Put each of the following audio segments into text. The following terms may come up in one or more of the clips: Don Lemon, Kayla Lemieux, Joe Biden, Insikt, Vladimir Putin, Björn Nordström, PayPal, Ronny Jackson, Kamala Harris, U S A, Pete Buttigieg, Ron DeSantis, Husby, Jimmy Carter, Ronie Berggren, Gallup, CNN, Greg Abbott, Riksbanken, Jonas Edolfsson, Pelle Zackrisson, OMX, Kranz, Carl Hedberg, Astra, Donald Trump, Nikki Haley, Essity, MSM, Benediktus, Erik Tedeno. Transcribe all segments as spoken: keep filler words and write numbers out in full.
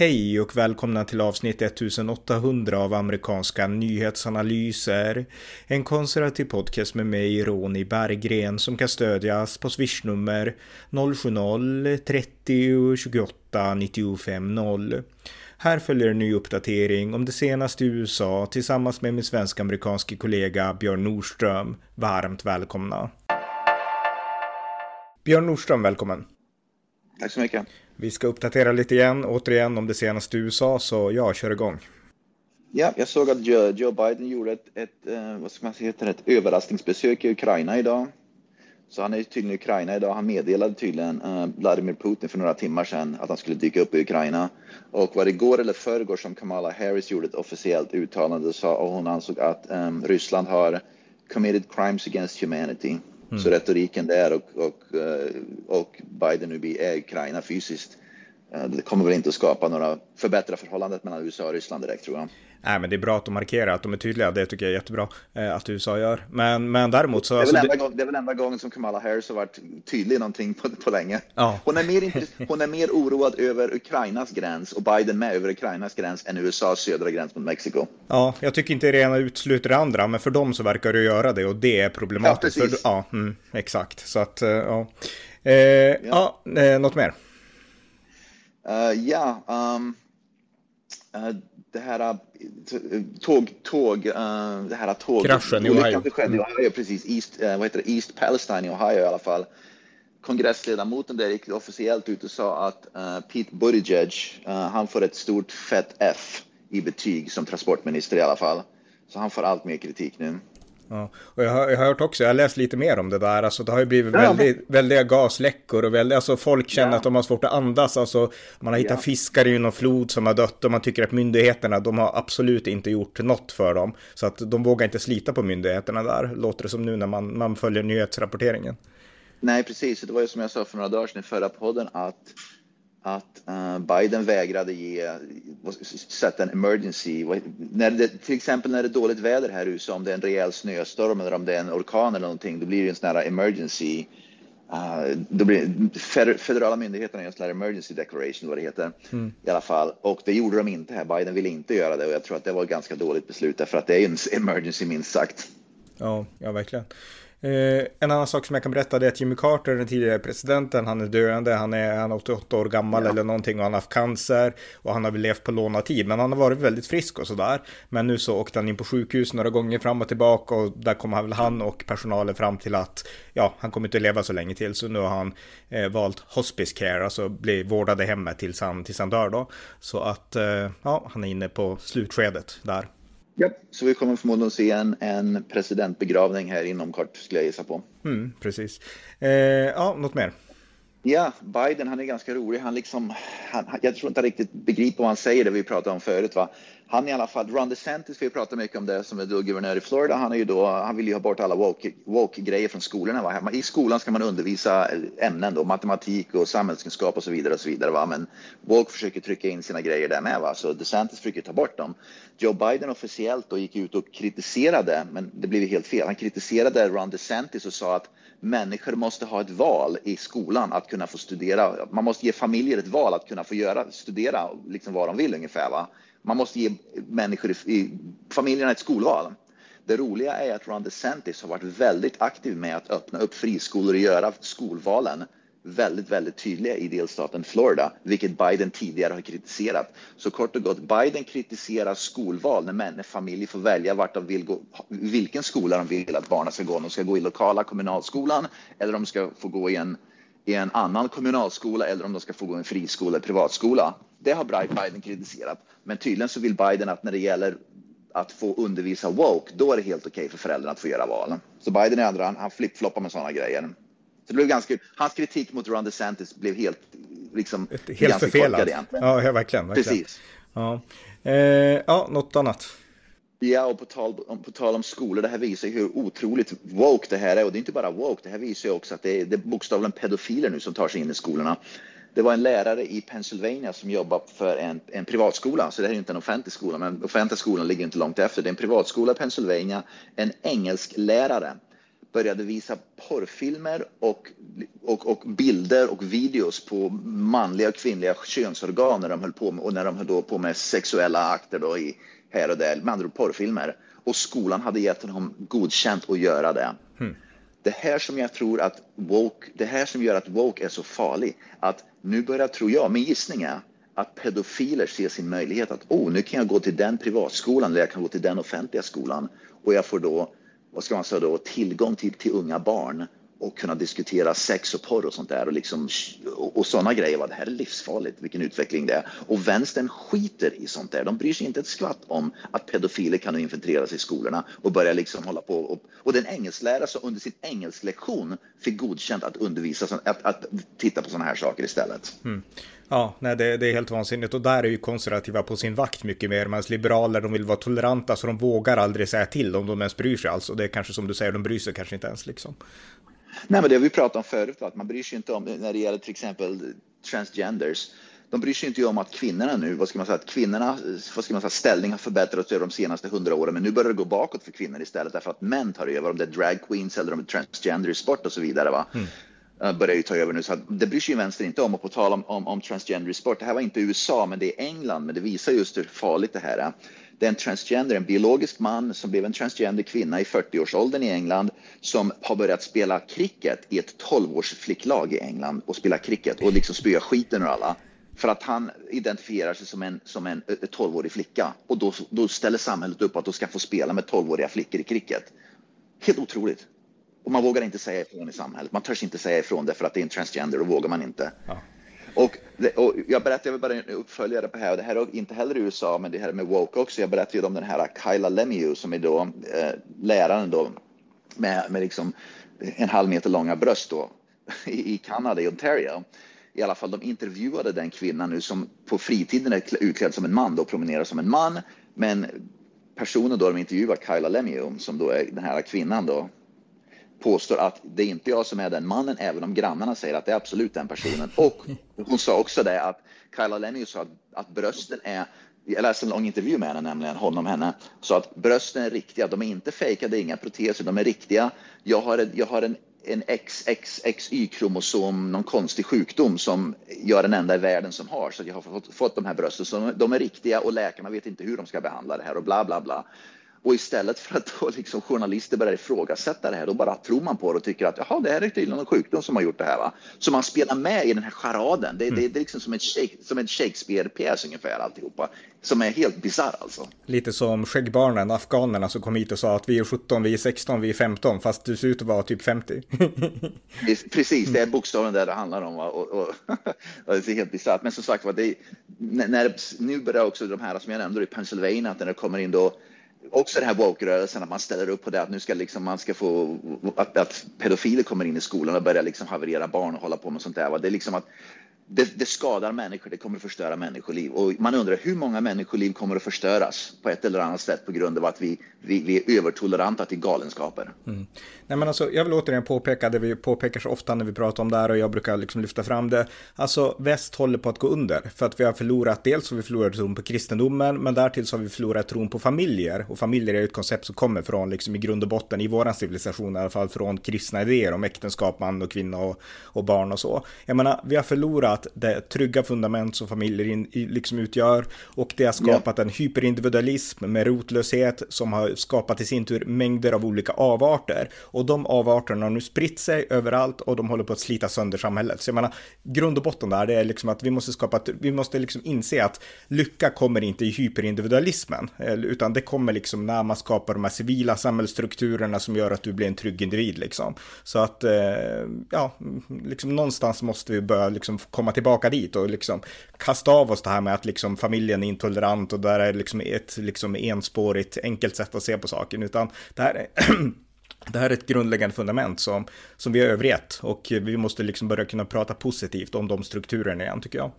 Hej och välkomna till avsnitt arton hundra av amerikanska nyhetsanalyser. En konservativ podcast med mig, Ronie Berggren, som kan stödjas på swishnummer noll sju noll trettio tjugoåtta nittiofem noll. Här följer en ny uppdatering om det senaste i U S A tillsammans med min svensk-amerikanske kollega Björn Nordström. Varmt välkomna. Björn Nordström, välkommen. Tack så mycket. Vi ska uppdatera lite igen, återigen, om det senaste i U S A, så jag kör igång. Ja, jag såg att Joe Biden gjorde ett, ett, vad ska man säga, ett överraskningsbesök i Ukraina idag. Så han är tydligen i Ukraina idag. Han meddelade tydligen uh, Vladimir Putin för några timmar sedan att han skulle dyka upp i Ukraina. Och var det igår eller förrgår som Kamala Harris gjorde ett officiellt uttalande och sa att hon ansåg att um, Ryssland har committed crimes against humanity. Mm. Så retoriken där och, och, och Biden nu är Ukraina fysiskt. Det kommer väl inte att skapa några förbättra förhållandet mellan U S A och Ryssland direkt, tror jag. Nej, men det är bra att de markerar, att de är tydliga. Det tycker jag är jättebra att U S A gör. Men, men däremot så... Det är, alltså, enda, det... det är väl enda gången som Kamala Harris har varit tydlig någonting på, på länge. Ja. Hon, är mer, hon är mer oroad över Ukrainas gräns och Biden med över Ukrainas gräns än U S A:s södra gräns mot Mexiko. Ja, jag tycker inte det ena utesluter andra, men för dem så verkar det göra det och det är problematiskt. Ja, precis. För, ja mm, exakt. Så att, ja. Eh, ja. ja eh, något mer? Ja, uh, yeah, um, uh, det här tåg, tåg, uh, det här tåg. Kraschen i Ohio. Det skedde i Ohio, precis. East, uh, vad heter det? East Palestine i Ohio i alla fall. Kongressledamoten där gick officiellt ut och sa att uh, Pete Buttigieg, uh, han får ett stort fett F i betyg som transportminister i alla fall. Så han får allt mer kritik nu. Ja, och jag har, jag har hört också, jag har läst lite mer om det där, alltså det har ju blivit ja, väldigt, men... väldiga gasläckor och väldigt, alltså folk känner ja. att de har svårt att andas, alltså man har hittat ja. fiskar i någon flod som har dött och man tycker att myndigheterna, de har absolut inte gjort något för dem, så att de vågar inte slita på myndigheterna där, låter det som nu när man, man följer nyhetsrapporteringen. Nej, precis, det var ju som jag sa för några dagar sedan i förra podden att att uh, Biden vägrade ge sätta en emergency när det, till exempel när det är dåligt väder här i U S A, om det är en rejäl snöstorm eller om det är en orkan eller någonting, då blir det en sån här emergency uh, då blir, feder, federala myndigheterna gör en sån här emergency declaration, vad det heter, mm. i alla fall, och det gjorde de inte här. Biden ville inte göra det och jag tror att det var ett ganska dåligt beslut därför att det är en emergency minst sagt. Ja, ja verkligen. Uh, en annan sak som jag kan berätta är att Jimmy Carter, den tidigare presidenten, han är döende, han är, han är åttioåtta år gammal ja. eller någonting och han har haft cancer och han har väl levt på lånad tid, men han har varit väldigt frisk och sådär, men nu så åkte han in på sjukhus några gånger fram och tillbaka och där kom han, väl han och personalen fram till att ja, han kommer inte att leva så länge till, så nu har han eh, valt hospice care, alltså blir vårdade hemma tills han, tills han dör då, så att eh, ja, han är inne på slutskedet där. Yep. Så vi kommer förmodligen se en, en presidentbegravning här inom kort, skulle jag gissa på. Mm, precis. Eh, ja, något mer? Ja, Biden, han är ganska rolig. Han liksom, han, jag tror inte riktigt begriper vad han säger, det vi pratade om förut. Va? Han i alla fall, Ron DeSantis, vi pratar mycket om det, som är då guvernör i Florida. Han, är ju då, han vill ju ha bort alla woke, woke-grejer från skolorna. Va? I skolan ska man undervisa ämnen, då, matematik och samhällskunskap och så vidare. Och så vidare va? Men woke försöker trycka in sina grejer där med. Va? Så DeSantis försöker ta bort dem. Joe Biden officiellt då gick ut och kritiserade, men det blev helt fel. Han kritiserade Ron DeSantis och sa att människor måste ha ett val i skolan att kunna få studera. Man måste ge familjer ett val att kunna få göra, studera liksom vad de vill ungefär. Va? Man måste ge människor i, i familjerna ett skolval. Det roliga är att Ron DeSantis har varit väldigt aktiv med att öppna upp friskolor och göra skolvalen väldigt, väldigt tydliga i delstaten Florida, vilket Biden tidigare har kritiserat. Så kort och gott, Biden kritiserar skolval när män och familjer får välja vart de vill gå, vilken skola de vill att barnen ska gå. Om de ska gå i lokala kommunalskolan eller om de ska få gå i en, i en annan kommunalskola eller om de ska få gå i en friskola eller privatskola. Det har Biden kritiserat. Men tydligen så vill Biden att när det gäller att få undervisa woke, då är det helt okej okay för föräldrarna att få göra valen. Så Biden i andra hand, han flip-floppar med sådana grejer. Det blev ganska, hans kritik mot Ron DeSantis blev helt liksom helt förfelad. Ja, ja, verkligen, verkligen. Precis. Ja. Eh, ja, något annat. Ja, och på tal, på tal om skolor, det här visar ju hur otroligt woke det här är. Och det är inte bara woke, det här visar ju också att det är, det är bokstavligen pedofiler nu som tar sig in i skolorna. Det var en lärare i Pennsylvania som jobbar för en, en privatskola, så det här är inte en offentlig skola, men offentliga skolan ligger inte långt efter. Det är en privatskola i Pennsylvania, en engelsk lärare. började visa porrfilmer och, och, och bilder och videos på manliga och kvinnliga könsorgan när de höll på med, och när de höll då på med sexuella akter då i, här och där, med andra porrfilmer. Och skolan hade gett honom godkänt att göra det. Mm. Det här som jag tror att woke, det här som gör att woke är så farlig, att nu börjar, tror jag, min gissning är att pedofiler ser sin möjlighet att oh, nu kan jag gå till den privatskolan eller jag kan gå till den offentliga skolan och jag får då, vad ska man säga då, tillgång till, till unga barn och kunna diskutera sex och porr och sånt där och, liksom, och, och sådana grejer. Va? Det här är livsfarligt, vilken utveckling det är. Och vänstern skiter i sånt där. De bryr sig inte ett skvatt om att pedofiler kan infiltrera sig i skolorna och börja liksom hålla på. Och, och den engelsklärare som under sin engelsklektion fick godkänt att undervisa, att, att titta på sådana här saker istället. Mm. Ja, nej, det, det är helt vansinnigt. Och där är ju konservativa på sin vakt mycket mer. Medan liberaler, de vill vara toleranta så de vågar aldrig säga till om de ens bryr sig. Alltså, det är kanske som du säger, de bryr sig kanske inte ens liksom. Nej, men det har vi pratat om förut, att man bryr sig inte om, när det gäller till exempel transgenders, de bryr sig inte om att kvinnorna nu, vad ska man säga, att kvinnorna, vad ska man säga, ställning har förbättrats över de senaste hundra åren, men nu börjar det gå bakåt för kvinnor istället, därför att män tar över, om det är drag queens eller om det är transgender sport och så vidare, va? Mm. Börjar ju ta över nu, så att det bryr sig ju vänster inte om. Och på tal om, om, om transgender sport, det här var inte U S A men det är England, men det visar just hur farligt det här är. Det är en transgender, en biologisk man som blev en transgender kvinna i fyrtioårsåldern i England som har börjat spela cricket i ett tolv-års flicklag i England och spela cricket och liksom spöa skiten ur alla för att han identifierar sig som en, som en tolv-årig flicka, och då, då ställer samhället upp att de ska få spela med tolv-åriga flickor i cricket. Helt otroligt. Och man vågar inte säga ifrån i samhället. Man törs inte säga ifrån det för att det är en transgender, och vågar man inte. Ja. Och, det, och jag berättade bara en uppföljare på det här, och det här är inte heller i U S A men det här med woke också. Jag berättade ju om den här Kayla Lemieux som är då eh, läraren då med, med liksom en halv meter långa bröst då i, i Kanada, i Ontario. I alla fall, de intervjuade den kvinnan nu som på fritiden är utklädd som en man då, promenerar som en man, men personen då de intervjuar, Kayla Lemieux, som då är den här kvinnan då, påstår att det är inte jag som är den mannen, även om grannarna säger att det är absolut den personen. Och hon sa också det, att Kayla Lemieux sa att, att brösten är, jag läste en lång intervju med henne, nämligen honom henne, så att brösten är riktiga, de är inte fejkade, inga proteser, de är riktiga. Jag har en, jag har en, en X X X Y-kromosom, någon konstig sjukdom som jag är den enda i världen som har, så att jag har fått, fått de här brösten, så de är riktiga och läkarna vet inte hur de ska behandla det här och bla bla bla. Och istället för att då liksom journalister börjar ifrågasätta det här, då bara tror man på det och tycker att jaha, det här är tydligen någon sjukdom som har gjort det här, va? Så man spelar med i den här charaden. Det, mm. det, det är liksom som en, som en Shakespeare-pjäs ungefär alltihopa, som är helt bizarr alltså. Lite som skäggbarnen, afghanerna som kom hit och sa att vi är sjutton, vi är sexton, vi är femton, fast du ser ut att vara typ femtio. Precis, det är bokstaven där det handlar om, va? Och, och, och det är helt bizarrt. Men som sagt, va, det, när, nu börjar också de här som jag nämnde i Pennsylvania, att när det kommer in då också den här woke-rörelsen, att man ställer upp på det, att nu ska liksom, man ska få att, att pedofiler kommer in i skolan och börjar liksom haverera barn och hålla på med sånt där, va? Det är liksom att det, det skadar människor, det kommer att förstöra människoliv, och man undrar hur många människoliv kommer att förstöras på ett eller annat sätt på grund av att vi, vi, vi är övertoleranta till galenskaper. Mm. Nej, men alltså, jag vill återigen påpeka det vi påpekar så ofta när vi pratar om det här, och jag brukar liksom lyfta fram det. Alltså, väst håller på att gå under för att vi har förlorat, dels har vi förlorat tron på kristendomen, men därtill så har vi förlorat tron på familjer, och familjer är ett koncept som kommer från liksom i grund och botten i våran civilisation, i alla fall från kristna idéer om äktenskap, man och kvinna och, och barn och så. Jag menar, vi har förlorat det trygga fundament som familjer in, liksom utgör, och det har skapat en hyperindividualism med rotlöshet som har skapat i sin tur mängder av olika avarter, och de avarterna har nu spritt sig överallt och de håller på att slita sönder samhället. Så jag menar, grund och botten där, det är liksom att vi måste skapa, vi måste liksom inse att lycka kommer inte i hyperindividualismen, utan det kommer liksom när man skapar de här civila samhällsstrukturerna som gör att du blir en trygg individ liksom. Så att ja, liksom någonstans måste vi börja liksom komma tillbaka dit och liksom kasta av oss det här med att liksom familjen är intolerant och där är liksom ett liksom enspårigt enkelt sätt att se på saken, utan det här är, det här är ett grundläggande fundament som, som vi har övergett, och vi måste liksom börja kunna prata positivt om de strukturerna igen, tycker jag.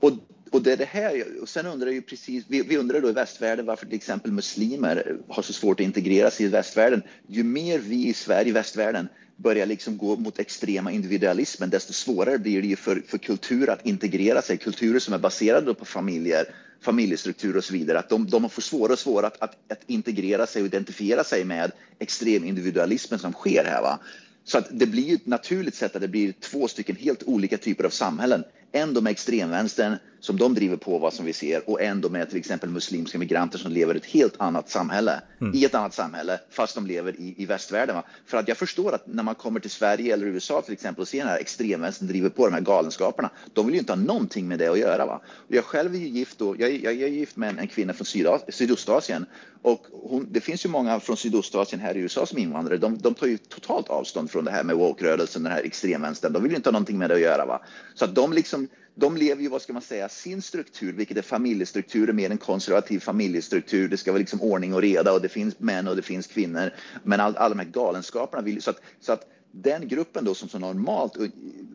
Och Och det är det här, och sen undrar ju precis, vi, vi undrar då i västvärlden varför till exempel muslimer har så svårt att integreras i västvärlden. Ju mer vi i Sverige, i västvärlden, börjar liksom gå mot extrema individualismen, desto svårare blir det ju för, för kulturer att integrera sig. Kulturer som är baserade på familjer, familjestruktur och så vidare, att de, de får svårare och svårare att, att, att integrera sig och identifiera sig med extremindividualismen som sker här, va? Så att det blir ett naturligt sätt att det blir två stycken helt olika typer av samhällen. En de är extremvänstern som de driver på vad som vi ser, och en de är till exempel muslimska migranter som lever i ett helt annat samhälle, mm. i ett annat samhälle fast de lever i, i västvärlden. Va? För att jag förstår att när man kommer till Sverige eller U S A till exempel och ser den här extremvänstern driver på de här galenskaperna, de vill ju inte ha någonting med det att göra. Va? Och jag själv är ju gift, och jag, jag är gift med en, en kvinna från Sydas- Sydostasien, och hon, det finns ju många från Sydostasien här i U S A som invandrare, de, de tar ju totalt avstånd från det här med woke-rörelsen, den här extremvänstern, de vill ju inte ha någonting med det att göra. Va? Så att de liksom de lever ju, vad ska man säga, sin struktur, vilket är familjestruktur, mer en konservativ familjestruktur. Det ska vara liksom ordning och reda, och det finns män och det finns kvinnor. Men all, alla de här galenskaperna vill, så att, så att den gruppen då som så normalt,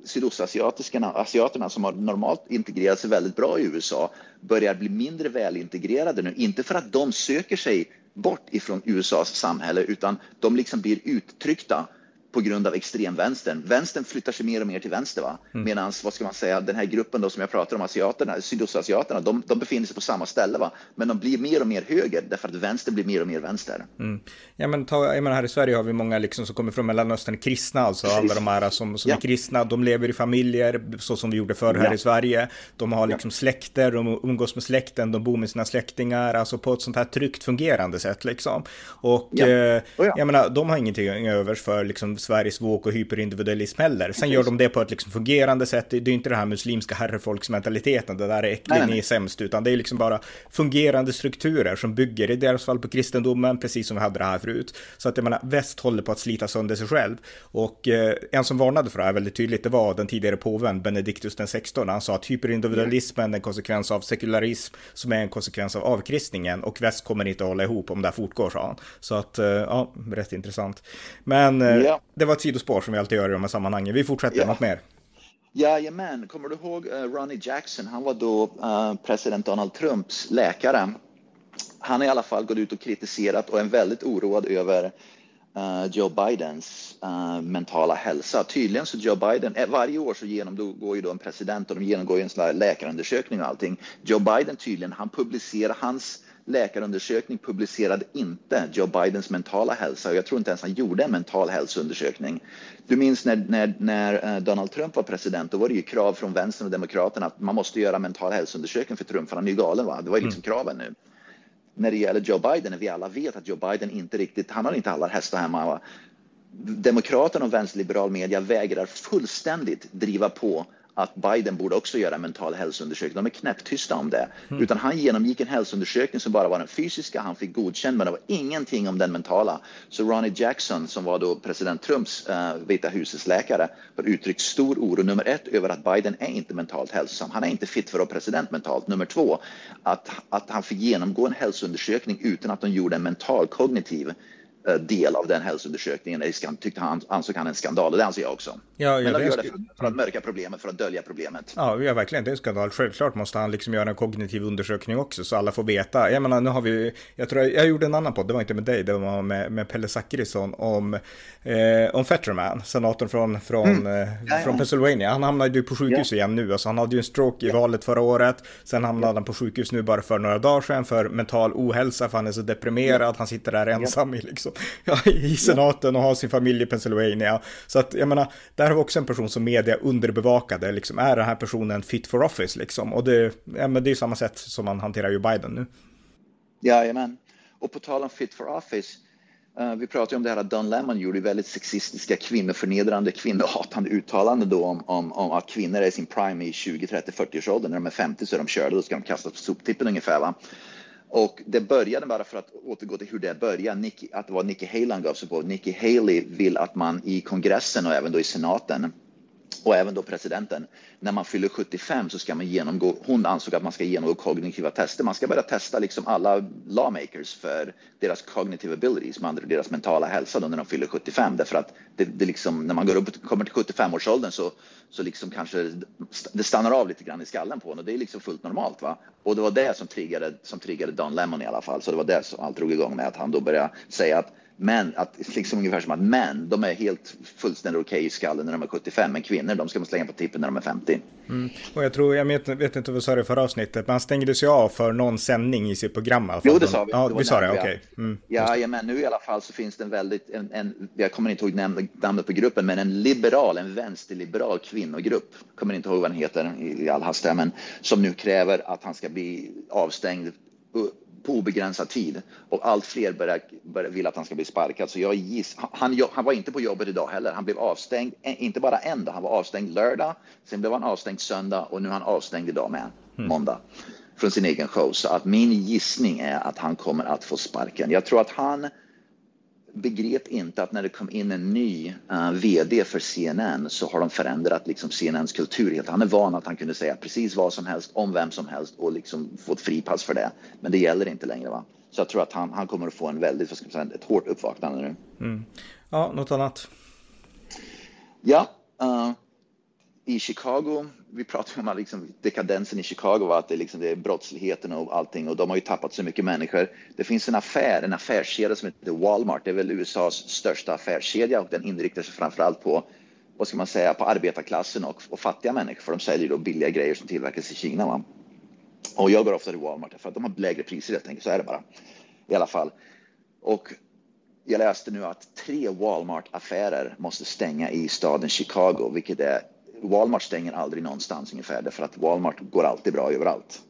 sydostasiatikerna, asiaterna som har normalt integrerat sig väldigt bra i U S A, börjar bli mindre välintegrerade nu. Inte för att de söker sig bort ifrån U S As samhälle, utan de liksom blir uttryckta på grund av extremvänstern. Vänstern flyttar sig mer och mer till vänster, va? Mm. Medan, vad ska man säga, den här gruppen då som jag pratar om, asiaterna, sydostasiaterna, de, de befinner sig på samma ställe, va? Men de blir mer och mer höger därför att vänstern blir mer och mer vänster. Mm. Ja, men ta, jag menar, här i Sverige har vi många liksom som kommer från Mellanöstern, kristna alltså, alla de här som, som ja. är kristna, de lever i familjer så som vi gjorde förr här ja. i Sverige. De har liksom ja. släkter, de umgås med släkten, de bor med sina släktingar, alltså på ett sånt här tryggt fungerande sätt liksom. Och ja. eh, oh, ja. jag menar, de har ingenting övers för liksom Sveriges våk och hyperindividualism heller. Sen gör de det på ett liksom fungerande sätt. Det är inte det här muslimska herrefolksmentaliteten, det där är äckligt, ni är sämst, utan det är liksom bara fungerande strukturer som bygger i deras fall på kristendomen, precis som vi hade det här förut. Så att jag menar, väst håller på att slita sönder sig själv. Och eh, en som varnade för det här väldigt tydligt, det var den tidigare påven Benediktus den sextonde. Han sa att hyperindividualismen är en konsekvens av sekularism som är en konsekvens av avkristningen, och väst kommer inte att hålla ihop om det här fortgår, sa han. Så att, eh, ja, rätt intressant. Men eh, ja. Det var ett sidospår som vi alltid gör i de här sammanhangen. Vi fortsätter yeah. något mer. Jajamän, kommer du ihåg uh, Ronny Jackson? Han var då uh, president Donald Trumps läkare. Han har i alla fall gått ut och kritiserat och är väldigt oroad över uh, Joe Bidens uh, mentala hälsa. Tydligen så Joe Biden, varje år så genomgår ju då en president och de genomgår ju en sån här läkarundersökning och allting. Joe Biden tydligen, han publicerar hans läkarundersökning publicerade inte Joe Bidens mentala hälsa, och jag tror inte ens han gjorde en mental hälsoundersökning. Du minns när, när, när Donald Trump var president, då var det ju krav från vänstern och demokraterna att man måste göra mental hälsoundersökning för Trump, för han är ju galen, va? Det var ju liksom kraven nu. När det gäller Joe Biden, vi alla vet att Joe Biden inte riktigt, han har inte alla hästar hemma, va? Demokraterna och vänsterliberal media vägrar fullständigt driva på att Biden borde också göra en mental hälsoundersökning. De är knäpptysta om det. Mm. Utan han genomgick en hälsoundersökning som bara var den fysiska. Han fick godkänd, men det var ingenting om den mentala. Så Ronny Jackson, som var då president Trumps uh, Vita husets läkare, har uttryckt stor oro. Nummer ett, över att Biden är inte mentalt hälsosam. Han är inte fit för att vara president mentalt. Nummer två, att, att han fick genomgå en hälsoundersökning utan att de gjorde en mental kognitiv del av den hälsoundersökningen. Det tyckte han, ansåg han en skandal, och det anser jag också. Ja, ja, men de gör det för, för att mörka problemet, för att dölja problemet. Ja, ja, verkligen, det är en skandal. Självklart måste han liksom göra en kognitiv undersökning också, så alla får veta. Jag menar, nu har vi, jag tror jag, jag gjorde en annan podd, det var inte med dig, det var med, med Pelle Zackrisson om, eh, om Fetterman, senatorn från, från, mm. eh, ja, ja. från Pennsylvania. Han hamnade ju på sjukhus ja. igen nu, alltså han hade ju en stroke i ja. valet förra året, sen hamnade ja. han på sjukhus nu bara för några dagar sedan för mental ohälsa, för han är så deprimerad, ja. han sitter där ensam ja. liksom Ja, i senaten och har sin familj i Pennsylvania. Så att jag menar, där var också en person som media underbevakade, liksom, är den här personen fit for office liksom? Och det, ja, men det är ju samma sätt som man hanterar ju Biden nu. Jajamän. Och på tal om fit for office, uh, vi pratade ju om det här att Don Lemon gjorde väldigt sexistiska, kvinnoförnedrande, kvinnohatande uttalanden då om, om, om att kvinnor är i sin prime i tjugo, trettio, fyrtio-årsåldern. När de är femtio så är de körda, då ska de kastas på soptippen ungefär, va? Och det började, bara för att återgå till hur det började, Nicky, att det var Nikki Haley han gav sig på. Nikki Haley vill att man i kongressen och även då i senaten och även då presidenten, när man fyller sjuttiofem så ska man genomgå, hon ansåg att man ska genomgå kognitiva tester. Man ska börja testa liksom alla lawmakers för deras cognitive abilities, med andra deras mentala hälsa då, när de fyller sjuttiofem. Därför att det, det liksom, när man går upp, kommer till sjuttiofem-årsåldern så, så liksom kanske det stannar av lite grann i skallen på en, och det är liksom fullt normalt, va? Och det var det som triggade, som triggade Don Lemon i alla fall. Så det var det som allt drog igång med, att han då började säga att Men att liksom ungefär som att män, de är helt fullständigt okej okay i skallen när de är sjuttiofem, men kvinnor, de ska man slänga på tippen när de är femtio. Mm. Och jag tror, jag vet, vet inte vad vi sa det förra avsnittet, man stängde sig av för någon sändning i sitt program. Alltså. Jo, det sa vi. Ja, det vi sa det, okej. Okay. Mm. Ja, ja, men nu i alla fall så finns det en väldigt, en, en, jag kommer inte ihåg namnet på gruppen, men en liberal, en vänsterliberal kvinnogrupp, kommer inte ihåg vad den heter i all hast, men som nu kräver att han ska bli avstängd på obegränsad tid, och allt fler börjar, börjar vill att han ska bli sparkad. Så jag giss, han, han var inte på jobbet idag heller. Han blev avstängd, inte bara en dag. Han var avstängd lördag, sen blev han avstängd söndag, och nu är han avstängd idag med måndag från sin egen show. Så att min gissning är att han kommer att få sparken. Jag tror att han begrep inte att när det kom in en ny uh, vd för C N N, så har de förändrat liksom C N Ns kultur helt. Han är van att han kunde säga precis vad som helst om vem som helst och liksom få ett fripass för det. Men det gäller inte längre, va? Så jag tror att han, han kommer att få en väldigt, vad ska man säga, ett hårt uppvaknande nu. Mm. Ja, något annat? Ja, uh, i Chicago, vi pratar om liksom dekadensen i Chicago, va? Att det, liksom, det är brottsligheten och allting, och de har ju tappat så mycket människor. Det finns en affär, en affärskedja som heter Walmart, det är väl U S As största affärskedja, och den inriktar sig framförallt på, vad ska man säga, på arbetarklassen och, och fattiga människor, för de säljer ju då billiga grejer som tillverkas i Kina, va? Och jag går ofta till Walmart för att de har lägre priser, jag tänker, så är det bara i alla fall. Och jag läste nu att tre Walmart-affärer måste stänga i staden Chicago, vilket är, Walmart stänger aldrig någonstans ungefär, därför att Walmart går alltid bra överallt.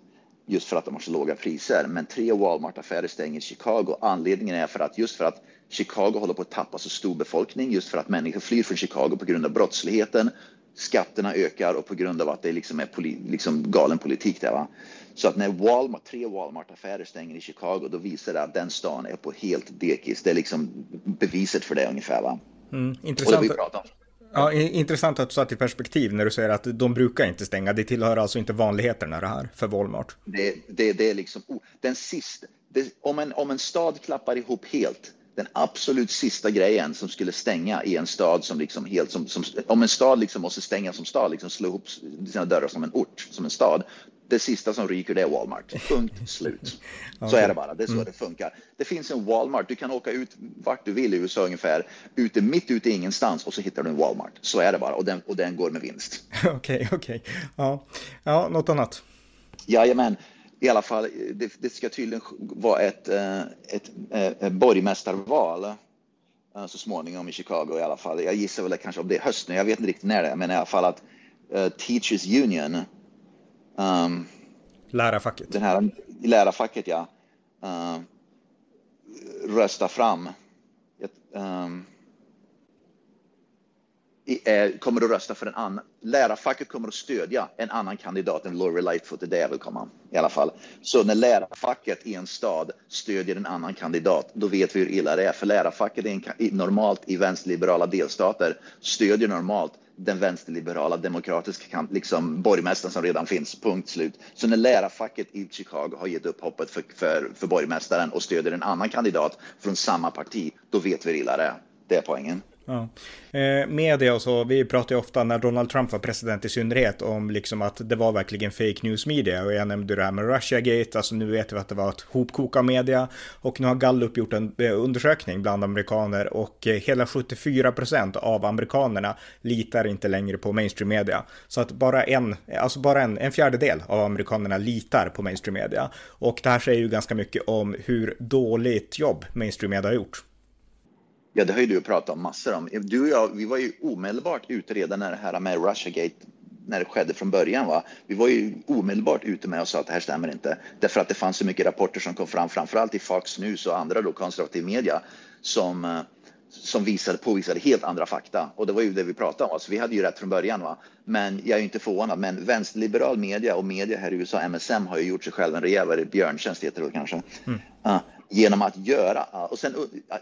Just för att de har så låga priser. Men tre Walmart-affärer stänger i Chicago. Anledningen är för att just för att Chicago håller på att tappa så stor befolkning. Just för att människor flyr från Chicago på grund av brottsligheten. Skatterna ökar och på grund av att det liksom är poli- liksom galen politik där, va? Så att när Walmart, tre Walmart-affärer stänger i Chicago, då visar det att den stan är på helt dekis. Det är liksom beviset för det ungefär, va? Mm, intressant. Och det vi pratar om. Ja, intressant att du satt i perspektiv när du säger att de brukar inte stänga. Det tillhör alltså inte vanligheterna det här för Walmart. Det, det, det är liksom oh, den sista, det, om, en, om en stad klappar ihop helt, den absolut sista grejen som skulle stänga i en stad som liksom helt, som, som, om en stad liksom måste stänga som stad, liksom slå ihop sina dörrar som en ort, som en stad. Det sista som ryker, det är Walmart. Punkt slut. Så okay. Är det bara. Det är så mm. det funkar. Det finns en Walmart. Du kan åka ut vart du vill i U S A ungefär. Ute, mitt ute ingenstans, och så hittar du en Walmart. Så är det bara. Och den, och den går med vinst. Okej, okej. Okay, okay. Ja. Ja, något annat? Jajamän. I alla fall, det, det ska tydligen vara ett, ett, ett, ett borgmästarval så småningom i Chicago i alla fall. Jag gissar väl kanske om det är hösten. Jag vet inte riktigt när det är. Men i alla fall att uh, Teachers Union... Um, lärarfacket. Den här lärarfacket, ja. Uh, rösta fram. Um, i, är, kommer att rösta för en annan. Lärarfacket kommer att stödja en annan kandidat än Lori Lightfoot. Det är det jag vill komma i alla fall. Så när lärarfacket i en stad stödjer en annan kandidat, då vet vi hur illa det är. För lärarfacket är en, normalt i vänsterliberala delstater stödjer normalt den vänsterliberala demokratiska kamp, liksom borgmästaren som redan finns, punkt slut. Så när lärarfacket i Chicago har gett upp hoppet för, för, för borgmästaren och stöder en annan kandidat från samma parti, då vet vi illa det. Det är poängen. Ja. Eh, media och så, vi pratar ju ofta när Donald Trump var president i synnerhet om liksom att det var verkligen fake news media, och jag nämnde det här med Russiagate, alltså nu vet vi att det var ett hopkok av media, och nu har Gallup gjort en undersökning bland amerikaner, och hela sjuttiofyra procent av amerikanerna litar inte längre på mainstream media, så att bara en, alltså bara en, en fjärdedel av amerikanerna litar på mainstream media, och det här säger ju ganska mycket om hur dåligt jobb mainstream media har gjort. Ja, det har ju du pratat om massor om. Du och jag, vi var ju omedelbart ute redan när det här med Russiagate, när det skedde från början, va? Vi var ju omedelbart ute med och sa att det här stämmer inte. Därför att det fanns så mycket rapporter som kom fram, framförallt i Fox News och andra då konservativ media, som, som visade, påvisade helt andra fakta. Och det var ju det vi pratade om. Alltså, vi hade ju rätt från början, va? Men jag är ju inte förvånad. Men vänsterliberal media och media här i U S A, M S M, har ju gjort sig själv en rejäl björntjänst, heter det kanske. Mm. Uh. Genom att göra och sen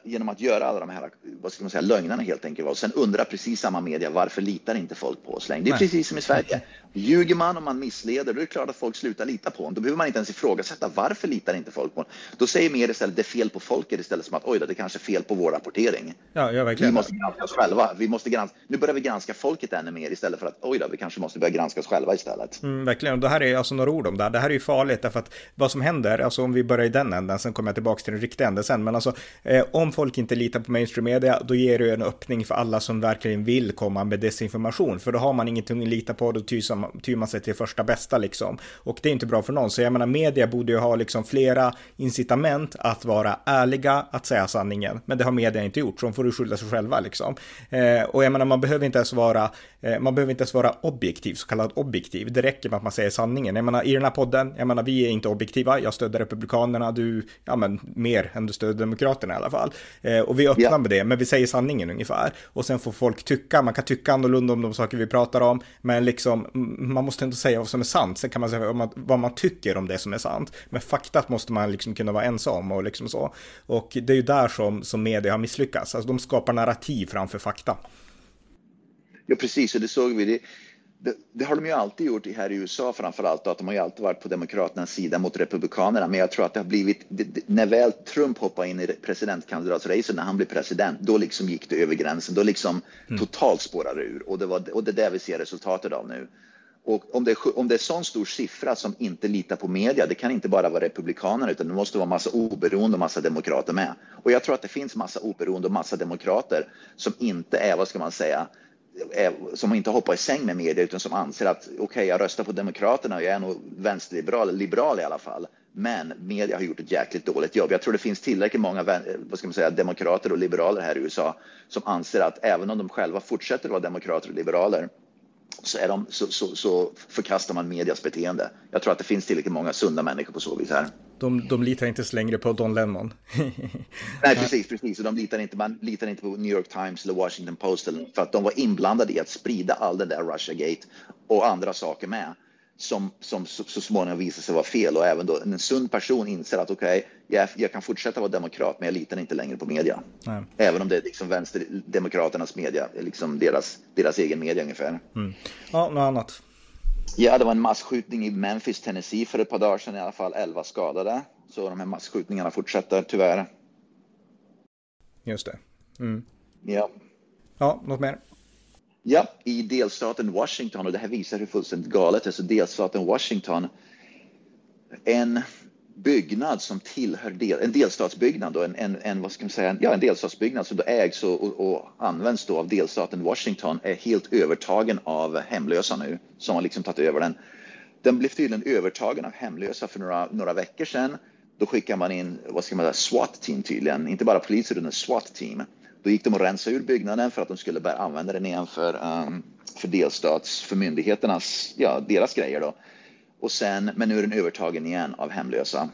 genom att göra alla de här, vad ska man säga, lögnarna helt enkelt, och sen undrar precis samma media varför litar inte folk på oss längre. Det är precis som i Sverige. Ljuger man och man missleder, då är det klart att folk slutar lita på en. Då behöver man inte ens ifrågasätta varför litar inte folk på en. Då säger mer istället det är fel på folket, istället som att oj då, det är kanske är fel på vår rapportering. Ja, jag verkligen. Vi måste granska oss själva. Vi måste granska. Nu börjar vi granska folket ännu mer istället för att oj då, vi kanske måste börja granska oss själva istället. Mm, verkligen. Och det här är alltså några ord om det här. Det här är ju farligt, därför att vad som händer, alltså om vi börjar i den änden, sen kommer jag tillbaka tillbaka till den riktiga änden sen. Men alltså, eh, om folk inte litar på mainstream media, då ger det en öppning för alla som verkligen vill komma med desinformation. För då har man ingenting att lita på, då tyr man sig till första bästa liksom. Och det är inte bra för någon. Så jag menar, media borde ju ha liksom flera incitament att vara ärliga, att säga sanningen. Men det har media inte gjort, så de får ju skylla sig själva liksom. Eh, och jag menar, man behöver inte ens vara, eh, man behöver inte ens vara objektiv, så kallad objektiv. Det räcker med att man säger sanningen. Jag menar, i den här podden, jag menar, vi är inte objektiva. Jag stöder republikanerna, du, ja men mer än du stöder demokraterna i alla fall. Eh, och vi öppnar yeah. med det, men vi säger sanningen ungefär. Och sen får folk tycka, man kan tycka annorlunda om de saker vi pratar om, men liksom, man måste inte säga vad som är sant. Sen kan man säga vad man tycker om det som är sant. Men faktat måste man liksom kunna vara ensam och liksom så. Och det är ju där som, som media har misslyckats. Alltså de skapar narrativ framför fakta. Ja, precis, och det såg vi det. Det, det har de ju alltid gjort här i U S A framförallt, att de har ju alltid varit på demokraternas sida mot republikanerna, men jag tror att det har blivit det, det, när väl Trump hoppar in i presidentkandidatsracet, när han blev president, då liksom gick det över gränsen, då liksom mm. totalt spårade ur, och det, var, och det är där vi ser resultatet av nu. Och om det är, om det är sån stor siffra som inte litar på media, det kan inte bara vara republikanerna, utan det måste vara massa oberoende och massa demokrater med. Och jag tror att det finns massa oberoende och massa demokrater som inte är, vad ska man säga, som inte hoppar i säng med media, utan som anser att okej, okay, jag röstar på demokraterna och jag är nog vänsterliberal, liberal i alla fall, men media har gjort ett jäkligt dåligt jobb. Jag tror det finns tillräckligt många, vad ska man säga, demokrater och liberaler här i U S A som anser att även om de själva fortsätter att vara demokrater och liberaler, så, är de, så, så, så förkastar man medias beteende. Jag tror att det finns tillräckligt många sunda människor på så vis här. De, de litar inte så längre på Don Lemon. Nej, precis, precis. Och de litar inte, man litar inte på New York Times eller Washington Post, för att de var inblandade i att sprida all den där Russiagate och andra saker med, som, som så, så småningom visar sig vara fel. Och även då en sund person inser att okej, okay, jag, jag kan fortsätta vara demokrat, men jag litar inte längre på media. Nej. Även om det är liksom vänsterdemokraternas media, liksom deras, deras egen media ungefär. Mm. Ja, något annat. Ja, det var en massskjutning i Memphis, Tennessee för ett par dagar sedan i alla fall, elva skadade. Så de här massskjutningarna fortsätter tyvärr. Just det. Mm. Ja. Ja, något mer? Ja, i delstaten Washington, och det här visar hur fullständigt galet det är, så delstaten Washington, en byggnad som tillhör, del, en delstatsbyggnad då, en, en, en, vad ska man säga, en, ja, en delstatsbyggnad som då ägs och, och, och används då av delstaten Washington, är helt övertagen av hemlösa nu, som har liksom tagit över den. Den blev tydligen övertagen av hemlösa för några, några veckor sedan. Då skickar man in, vad ska man säga, SWAT-team tydligen, inte bara poliser utan SWAT-team. Då gick de och rensade ur byggnaden för att de skulle börja använda den igen för, um, för delstats, för myndigheternas, ja, deras grejer då. Och sen, men nu är den övertagen igen av hemlösa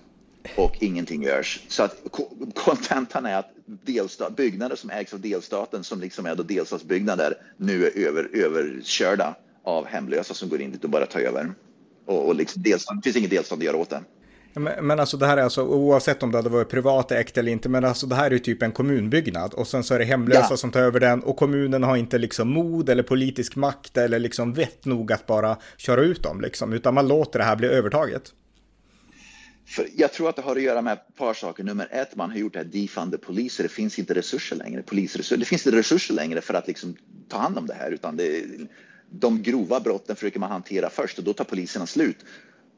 och ingenting görs. Så att kontentan är att delstat, byggnader som ägs av delstaten, som liksom är då delstatsbyggnader, nu är över, överkörda av hemlösa som går in dit och bara tar över. Och, och liksom delstat, det finns ingen delstat att göra åt det. Men, men alltså det här är alltså, oavsett om det hade varit privat ägt eller inte, men alltså det här är ju typ en kommunbyggnad, och sen så är det hemlösa ja. som tar över den, och kommunen har inte liksom mod eller politisk makt eller liksom vett nog att bara köra ut dem liksom, utan man låter det här bli övertaget. För jag tror att det har att göra med ett par saker. Nummer ett, man har gjort det här defunded poliser. Det finns inte resurser längre, polisresurser. Det finns inte resurser längre för att liksom ta hand om det här, utan det, de grova brotten försöker man hantera först, och då tar poliserna slut.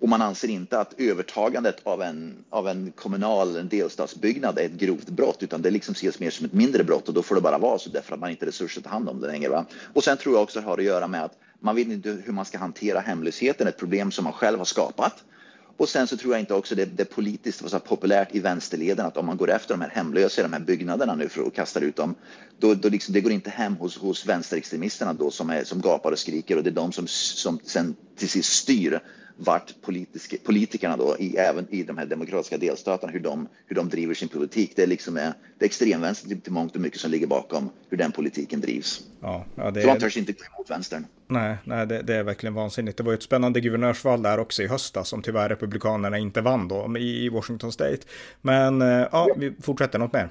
Och man anser inte att övertagandet av en, av en kommunal, en delstatsbyggnad är ett grovt brott, utan det liksom ses mer som ett mindre brott, och då får det bara vara så, därför att man inte har resurser att ta hand om det längre. Va? Och sen tror jag också det har att göra med att man vet inte hur man ska hantera hemlösheten, ett problem som man själv har skapat. Och sen så tror jag inte också det, det politiskt var så populärt i vänsterleden, att om man går efter de här hemlösa i de här byggnaderna nu för att kasta ut dem, då, då liksom, det går inte hem hos, hos vänsterextremisterna då, som, är, som gapar och skriker, och det är de som, som sen till sist styr vart politiska, politikerna då, i, även i de här demokratiska delstaterna, hur de, hur de driver sin politik. Det är liksom är, det är extremvänster till mångt och mycket som ligger bakom hur den politiken drivs. Ja, ja, det, så man törs inte gå emot vänstern. Nej, nej det, det är verkligen vansinnigt. Det var ju ett spännande guvernörsval där också i höstas, som tyvärr republikanerna inte vann då i Washington State. Men ja, vi fortsätter något mer.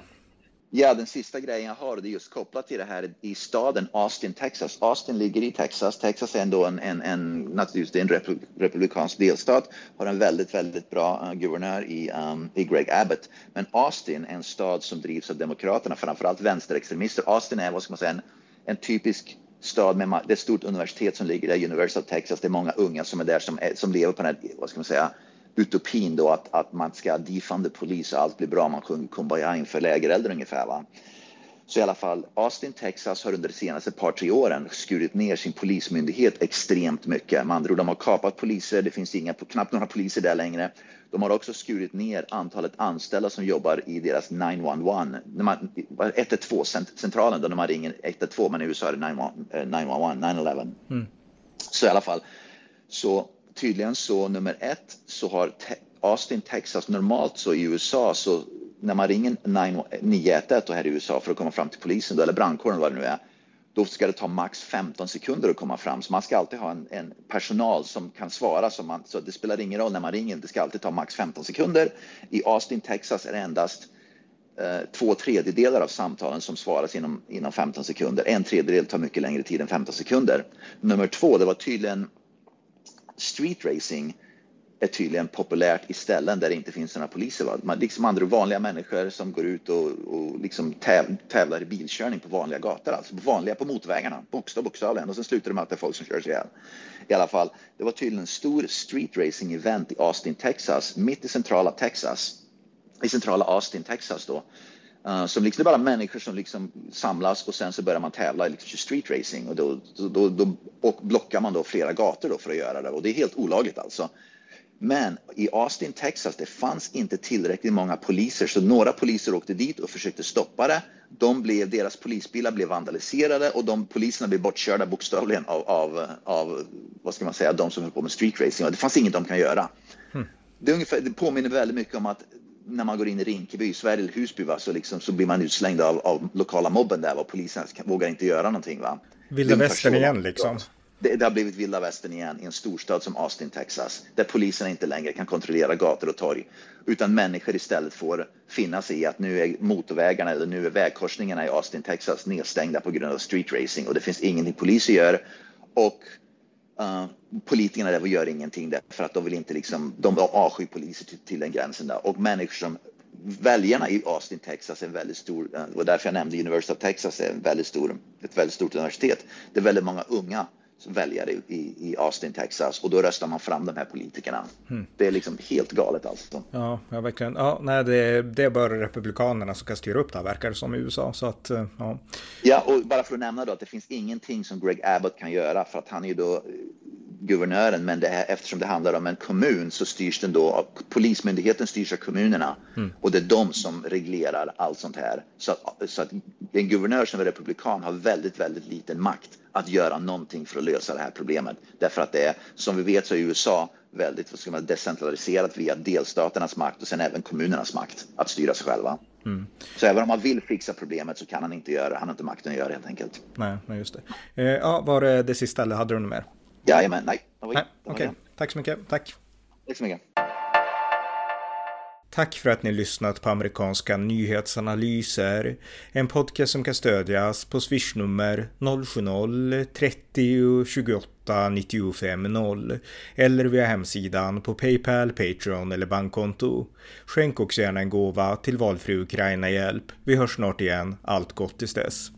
Ja, den sista grejen jag har, det är just kopplat till det här i staden Austin, Texas. Austin ligger i Texas. Texas är ändå en, en, en, naturligtvis en republikansk delstat. Har en väldigt, väldigt bra uh, guvernör i, um, i Greg Abbott. Men Austin är en stad som drivs av demokraterna, framförallt vänsterextremister. Austin är, vad ska man säga, en, en typisk stad med, det är ett stort universitet som ligger där, University of Texas. Det är många unga som är där som, är, som lever på den här, vad ska man säga, utopin då att, att man ska defunda polis och allt blir bra, man sjunger kumbaya inför lägerelden ungefär, va. Så i alla fall, Austin, Texas har under de senaste par tre åren skurit ner sin polismyndighet extremt mycket. Man tror de har kapat poliser, det finns inga, knappt några poliser där längre. De har också skurit ner antalet anställda som jobbar i deras nio ett ett. ett ett två-centralen då, när man ringer ett ett två, men i U S A är det nio ett ett. Mm. Så i alla fall, så tydligen så nummer ett så har te- Austin, Texas, normalt så i U S A så när man ringer nio ett ett och här i U S A för att komma fram till polisen då, eller brandkåren vad det nu är, då ska det ta max femton sekunder att komma fram. Så man ska alltid ha en, en personal som kan svara. Som man, så det spelar ingen roll när man ringer. Det ska alltid ta max femton sekunder. I Austin, Texas är det endast eh, två tredjedelar av samtalen som svaras inom, inom femton sekunder. En tredjedel tar mycket längre tid än femton sekunder. Nummer två, det var tydligen street racing är tydligen populärt i ställen där det inte finns några poliser. Va? Man, liksom andra vanliga människor som går ut och, och liksom täv, tävlar i bilkörning på vanliga gator. Alltså vanliga på motvägarna. Bokstav, bokstavligen. Och sen slutar det med att det är folk som kör sig ihjäl. I alla fall, det var tydligen en stor street racing event i Austin, Texas. Mitt i centrala Texas. I centrala Austin, Texas då. Uh, som liksom, det är bara människor som liksom samlas och sen så börjar man tävla i liksom street racing. Och då, då, då, då och blockar man då flera gator då för att göra det. Och det är helt olagligt alltså. Men i Austin, Texas, det fanns inte tillräckligt många poliser, så några poliser åkte dit och försökte stoppa det. De blev, deras polisbilar blev vandaliserade och de poliserna blev bortkörda bokstavligen av, av, av vad ska man säga, de som höll på med street racing. Det fanns inget de kan göra. Mm. Det, ungefär, det påminner väldigt mycket om att när man går in i Rinkeby, Sverige eller Husby, va, så, liksom, så blir man utslängd av, av lokala mobben där, och polisen vågar inte göra någonting. Va? Vilda västern igen liksom. Det, det har blivit vilda västern igen i en storstad som Austin, Texas, där polisen inte längre kan kontrollera gator och torg, utan människor istället får finna sig i att nu är motorvägarna eller nu är vägkorsningarna i Austin, Texas nedstängda på grund av street racing, och det finns ingenting poliser gör, och uh, politikerna där gör ingenting där för att de vill inte liksom, de avskyr poliser till, till den gränsen där, och människor som väljarna i Austin, Texas är en väldigt stor, och därför jag nämnde University of Texas är en väldigt stor, ett väldigt stort universitet. Det är väldigt många unga väljare i, i Austin, Texas, och då röstar man fram de här politikerna. Mm. Det är liksom helt galet alltså. Ja, ja verkligen. Ja, nej, det, det är bara republikanerna som kan styra upp det här, verkar det som, i U S A. Så att, ja. Ja, och bara för att nämna då att det finns ingenting som Greg Abbott kan göra, för att han är ju då guvernören, men det här, eftersom det handlar om en kommun så styrs den då av, polismyndigheten styrs av kommunerna, mm. och det är de som reglerar allt sånt här. Så att, så att en guvernör som är republikan har väldigt, väldigt liten makt att göra någonting för att lösa det här problemet. Därför att det är, som vi vet, så är U S A väldigt, vad ska man, decentraliserat via delstaternas makt och sen även kommunernas makt att styra sig själva. Mm. Så även om man vill fixa problemet så kan han inte göra, han har inte makten att göra helt enkelt. Nej, just det. Eh, ja, var det det sista eller hade du något mer? Jajamän, nej. nej Okej, okay. Tack så mycket. Tack. Tack så mycket. Tack för att ni lyssnat på Amerikanska nyhetsanalyser, en podcast som kan stödjas på swishnummer noll sju noll trettio tjugoåtta nittiofem noll eller via hemsidan på PayPal, Patreon eller bankkonto. Skänk också gärna en gåva till valfri Ukraina-hjälp. Vi hörs snart igen. Allt gott tills dess.